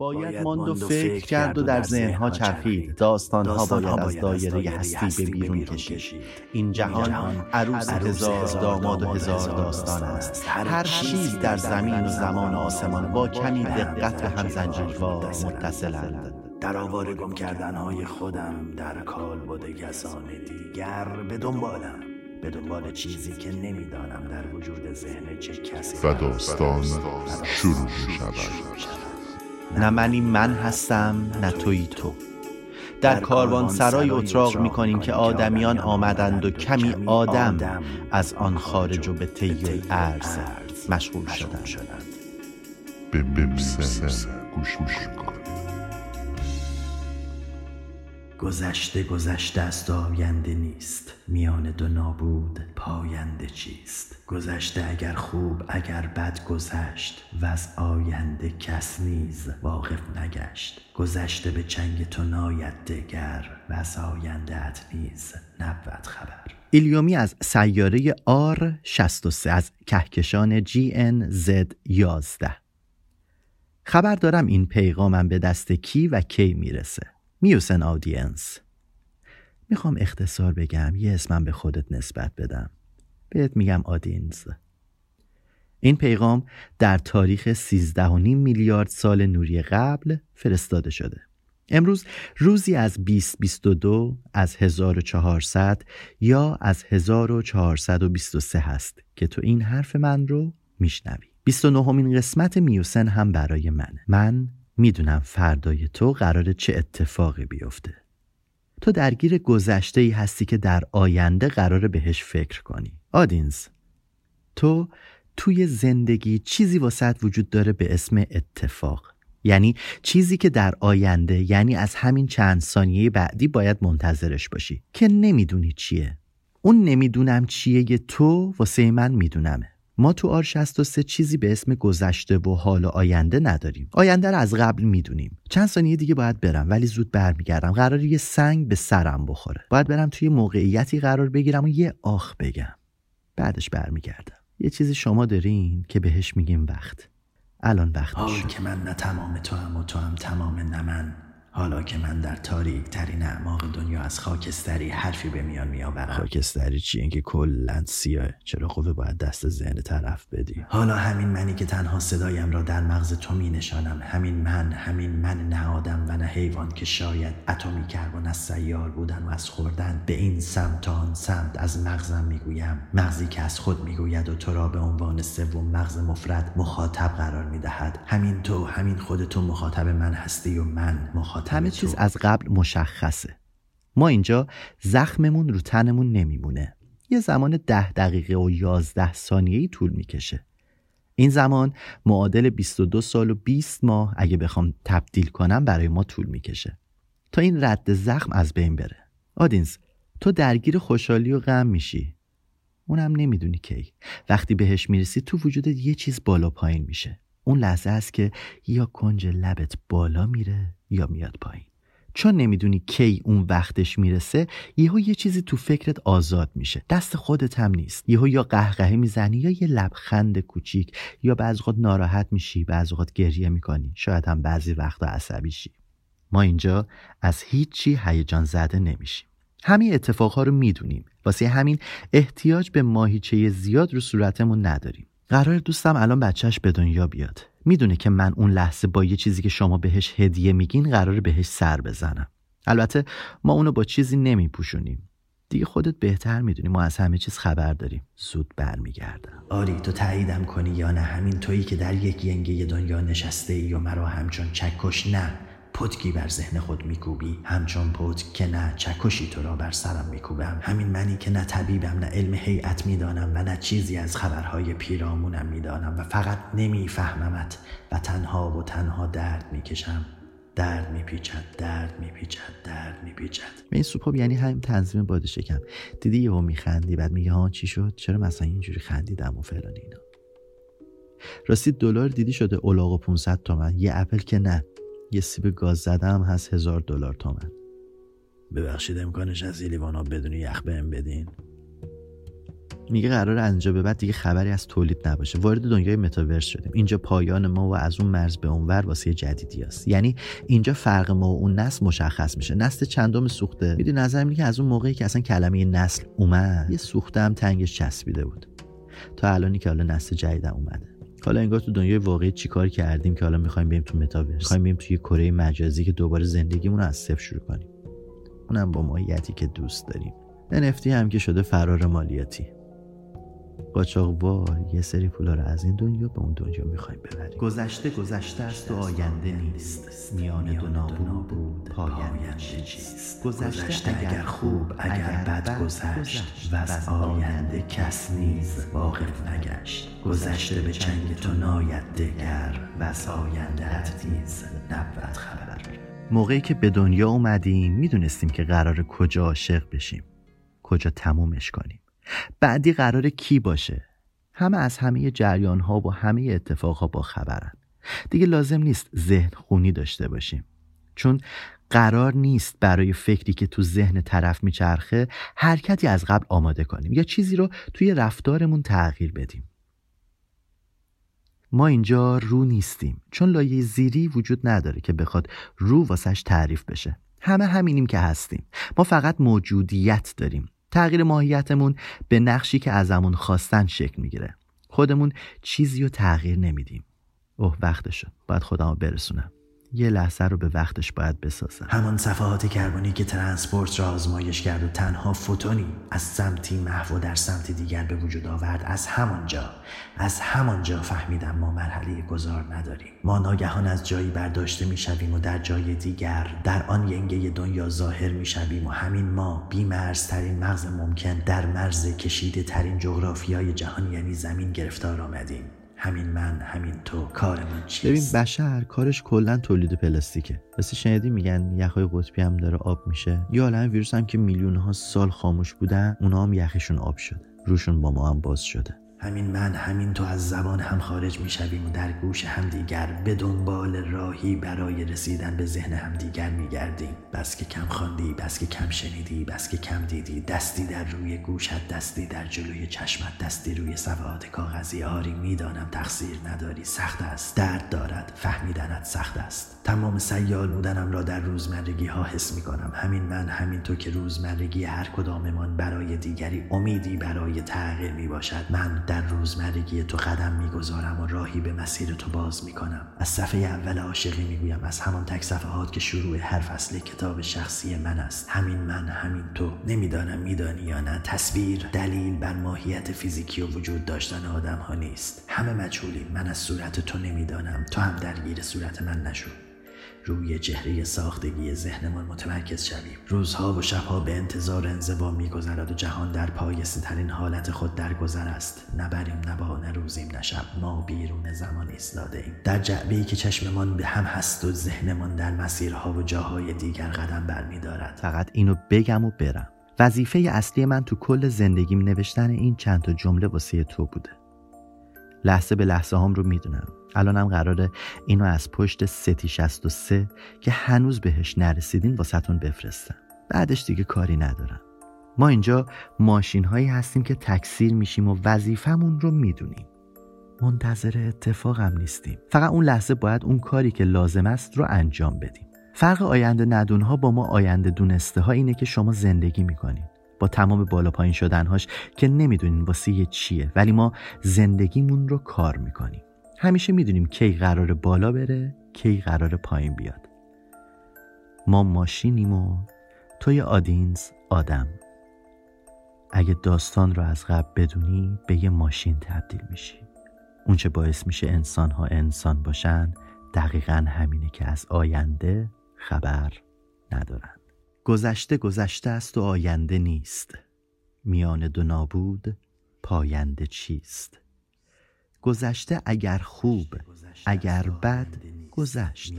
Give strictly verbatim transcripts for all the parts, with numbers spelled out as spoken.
باید ماند و فکر کرد و در ذهنها چرخید. داستانها باید از دایره هستی به بیرون کشید. این جهان عروس هزار داماد و هزار داستان است. هر چیز در زمین و زمان و آسمان با کمی دقت به هم زنجیروار متصلند. در آواره گم کردنهای خودم در کالبد کسان دیگر به دنبالم، به دنبال چیزی که نمیدانم در وجود ذهن چه کسی و داستان شروع می‌شود. نه منی من هستم، نه تویی تو. در کاروان سرای اتراق می‌کنیم که آدمیان آمدند و کمی آدم از آن خارج و به طی ارز مشغول شدند. به میوسن گوش می‌کنیم. گذشته گذشته است و آینده نیست، میان دو نابود پاینده چیست؟ گذشته اگر خوب اگر بد گذشت و از آینده کس نیز واقف نگشت. گذشته به چنگ تو ناید دگر و از آینده ات نیز نبود خبر. ایلیومی از سیاره آر شصت و سه از کهکشان جی ان زد یازده. خبر دارم این پیغامم به دست کی و کی میرسه. میوسن آدینس، میخوام اختصار بگم، یه اسمم به خودت نسبت بدم، بهت میگم آدینس. این پیغام در تاریخ سیزده و نیم میلیارد سال نوری قبل فرستاده شده. امروز روزی از بیست بیست و دو، از هزار و چهارصد یا از هزار و چهارصد و بیست و سه هست که تو این حرف من رو میشنوی. بیست و نهمین قسمت میوسن هم برای منه. من میدونم فردای تو قراره چه اتفاقی بیفته. تو درگیر گذشته‌ای هستی که در آینده قراره بهش فکر کنی. آدینز، تو توی زندگی چیزی واسط وجود داره به اسم اتفاق. یعنی چیزی که در آینده، یعنی از همین چند ثانیه بعدی باید منتظرش باشی که نمیدونی چیه. اون نمیدونم چیه یه تو واسه من میدونمه. ما تو آر شصت و سه چیزی به اسم گذشته و حال و آینده نداریم. آینده رو از قبل میدونیم. چند ثانیه دیگه باید برم ولی زود برمیگردم. قراره یه سنگ به سرم بخوره. باید برم توی موقعیتی قرار بگیرم و یه آخ بگم. بعدش برمیگردم. یه چیزی شما دارین که بهش میگیم وقت. الان وقتش. حالا که من نه تمام تو هم و تو هم تمام نه من. حالا که من در تاریک ترین اعماق دنیا از خاکستری حرفی به میان میآورم. خاکستری چیه؟ اینکه کلاً سیاهه. چرا قوه باید دست ذهن طرف بدی؟ حالا همین منی که تنها صدایم را در مغز تو می نشانم، همین من، همین من نه آدم و نه حیوان که شاید اتمی کربن از سیار بودن و از خوردن به این سمت آن سمت از مغزم میگویم، مغزی که از خود میگوید و تو را به عنوان سوم مغز مفرد مخاطب قرار میدهد. همین تو، همین خودت مخاطب من هستی و من مخاطب. همه چیز از قبل مشخصه. ما اینجا زخممون رو تنمون نمیمونه. یه زمان ده دقیقه و یازده ثانیهی طول میکشه. این زمان معادل بیست و دو سال و بیست ماه اگه بخوام تبدیل کنم برای ما طول میکشه تا این رد زخم از بین بره. آدینز، تو درگیر خوشحالی و غم میشی. اونم نمیدونی کی. وقتی بهش میرسی تو وجودت یه چیز بالا پایین میشه. اون لحظه است که یا کنج لبت بالا میره یا میاد پایین. چون نمیدونی کی اون وقتش میرسه، یهو یه چیزی تو فکرت آزاد میشه. دست خودت هم نیست. یهو یا قهقهه میزنی یا یه لبخند کوچیک، یا بعضی وقت ناراحت میشی، بعضی وقت گریه میکنی، شاید هم بعضی وقتا عصبی شی. ما اینجا از هیچ چی هیجان زده نمیشیم. همین اتفاقها رو میدونیم. واسه همین احتیاج به ماهیچه زیاد رو صورتمون نداریم. قرار دوستم الان بچهش به دنیا بیاد. میدونه که من اون لحظه با یه چیزی که شما بهش هدیه میگین قراره بهش سر بزنم. البته ما اونو با چیزی نمیپوشونیم. دیگه خودت بهتر میدونی، ما از همه چیز خبر داریم. زود برمیگردم. آری، تو تاییدم کنی یا نه، همین تویی که در یک ینگه دنیا نشسته ای و مرا همچون چکش نه پتکی بر ذهن خود میکوبی، همچون پتک که نه چکشی تو را بر سرم میکوبم. همین منی که نه طبیبم نه علم هیئت میدانم و نه چیزی از خبرهای پیرامونم میدانم و فقط نمیفهممت و تنها و تنها درد میکشم. درد میپیچد، درد میپیچد، درد میپیچد. این سوپاب یعنی همین تنظیم باد شکم. دیدی یهو میخندی بعد میگه ها چی شد؟ چرا مثلا اینجوری خندیدم و فلان اینا. رسید دلار دیدی شده الاغ پانصد تومن، یه اپل که نه یه سیب گاز زدم هست هزار دلار تومن. ببخشید امکانش از لیوانا بدون یخ بهم بدین؟ میگه قراره از اینجا به بعد دیگه خبری از تولید نباشه. وارد دنیای متاورس شدیم. اینجا پایان ما و از اون مرز به اونور واسه جدیدی است. یعنی اینجا فرق ما و اون نسل مشخص میشه. نسل چندم سوخته؟ میدونی نظرم اینه که از اون موقعی که اصلا کلمه نسل اومد، یه سوخته هم تنگش چسبیده بود. تا الانی که حالا نسل جدیدم اومده. حالا انگار تو دنیای واقعی چیکار کردیم که حالا میخوایم بریم تو متاورس؟ میخوایم بریم توی کره مجازی که دوباره زندگیمون رو از صفر شروع کنیم. اونم با ماهیتی که دوست داریم. ان اف تی هم که شده فرار مالیاتی. قاچاقبار یه سری پولا رو از این دنیا به اون دنیا میخوایم ببریم. گذشته گذشته است و آینده نیست. میان دو نابود پاینده چیست؟ گذشته اگر خوب اگر بد گذشت، وز آینده کس نیست واقف نگشت. گذشته به چنگ تو ناید دگر، وز آینده‌ات نیز نبود خبر. موقعی که به دنیا اومدیم میدونستیم که قراره کجا عاشق بشیم، کجا تمومش کنیم، بعدی قراره کی باشه. همه از همه جریان ها و همه اتفاق ها با خبرن. دیگه لازم نیست ذهن خونی داشته باشیم، چون قرار نیست برای فکری که تو ذهن طرف میچرخه حرکتی از قبل آماده کنیم یا چیزی رو توی رفتارمون تغییر بدیم. ما اینجا رو نیستیم، چون لایه زیری وجود نداره که بخواد رو واسش تعریف بشه. همه همینیم که هستیم. ما فقط موجودیت داریم. تغییر ماهیتمون به نقشی که ازمون خواستن شکل میگیره. خودمون چیزی رو تغییر نمیدیم. اوه وقتشه، باید خودمو برسونم. یه لحظه رو به وقتش باید بسازم. همان صفحات کربنی که ترانسپورت را آزمایش کرد و تنها فوتونی از سمتی محو در سمت دیگر به وجود آورد. از همانجا از همانجا فهمیدم ما مرحله گذار نداریم. ما ناگهان از جایی برداشته میشویم و در جای دیگر در آن ینگه دنیا ظاهر میشویم و همین ما بی‌مرزترین مغز ممکن در مرز کشیده ترین جغرافیای جهان یعنی زمین گرفتار آمدیم. همین من، همین تو، کار من چیست؟ ببین بشر کارش کلا تولید پلاستیکه. واسه شنیدی میگن یخهای قطبی هم داره آب میشه؟ یا الان ویروس هم که میلیون ها سال خاموش بودن، اونا هم یخشون آب شده، روشون با ما هم باز شده. همین من، همین تو از زبان هم خارج میشویم و در گوش همدیگر به دنبال راهی برای رسیدن به ذهن همدیگر میگردیم. بس که کم خواندی، بس که کم شنیدی، بس که کم دیدی. دستی در روی گوشت، دستی در جلوی چشمت، دستی روی صفحات کاغذی. آری میدانم تقصیر نداری، سخت است، درد دارد، فهمیدنت سخت است. تمام سیال بودنم را در روزمرگی ها حس میکنم. همین من، همین تو که روزمرگی هر کداممان برای دیگری امیدی برای تغییر میباشد. من در روزمرگی تو قدم میگذارم و راهی به مسیر تو باز میکنم. از صفحه اول عاشقی میگویم، از همان تک صفحات که شروع هر فصل کتاب شخصی من است. همین من، همین تو. نمیدانم میدانی یا نه، تصویر دلیل بر ماهیت فیزیکی و وجود داشتن آدم ها نیست. همه مجهولیم. من از صورت تو نمیدانم، تو هم درگیر صورت من نشو. روی چهره ساختگی ذهنمان متمرکز شویم. روزها و شبها به انتظار انزوا می‌گذرد و جهان در پایسته‌ترین حالت خود در گذر است. نبریم نبا، نه روزیم نه شب، ما بیرون زمان ایستاده ایم. در جعبه‌ای که چشممان به هم هست و ذهنمان در مسیرها و جاهای دیگر قدم برمی‌دارد. فقط اینو بگم و برم. وظیفه اصلی من تو کل زندگیم نوشتن این چند تا جمله واسه تو بوده. لحظه به لحظه هام رو میدونم. الانم قراره اینو از پشت ستی شصت و سه که هنوز بهش نرسیدین واسهتون بفرستم. بعدش دیگه کاری ندارم. ما اینجا ماشین هایی هستیم که تکثیر میشیم و وظیفمون رو میدونیم. منتظر اتفاقم نیستیم. فقط اون لحظه باید اون کاری که لازم است رو انجام بدیم. فرق آینده ندونها با ما آینده دونسته ها اینه که شما زندگی میکنید با تمام بالا پایین شدنهاش که نمیدونین واسه چیه، ولی ما زندگیمون رو کار میکنیم. همیشه میدونیم کی قراره بالا بره، کی قراره پایین بیاد. ما ماشینیم و توی آدینز آدم. اگه داستان رو از قبل بدونی به یه ماشین تبدیل میشی. اون چه باعث میشه انسانها انسان باشن دقیقاً همینه که از آینده خبر ندارن. گذشته گذشته است و آینده نیست. میان دو نابود پاینده چیست؟ گذشته اگر خوب اگر بد گذشت،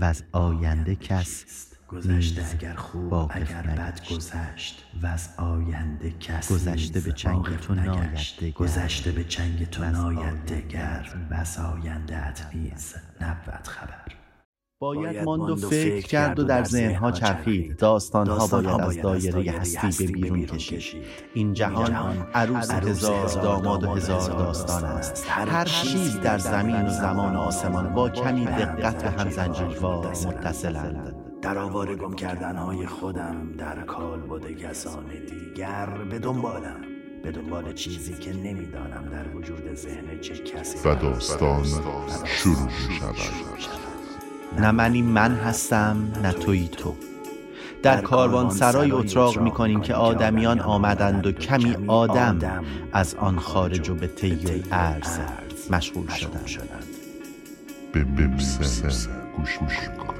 وز آینده کس گذشته اگر خوب اگر بد گذشت، وز آینده کس گذشته به چنگ تو ناید، گذشته به چنگ تو ناید دگر، وز آینده‌ات نیز نبود خبر. باید ماند و فکر کرد و در ذهنها چرخید. داستانها باید از دایره هستی به بیرون کشید. این جهان عروس هزار داماد و هزار داستان است. هر چیز در زمین و زمان و آسمان با کمی دقت به هم زنجیروار متصلند. در آواره گم کردنهای خودم در کالبد گسان دیگر به دنبالم، به دنبال چیزی که نمیدانم در وجود ذهن چه کسی و داستان شروع شد. نه منی من هستم، نه تویی تو. در کاروانسرای اتراق می‌کنیم که آدمیان آمدند و کمی آدم از آن خارج و به طی ارض مشغول شدند. به میوسن گوش می‌کنید.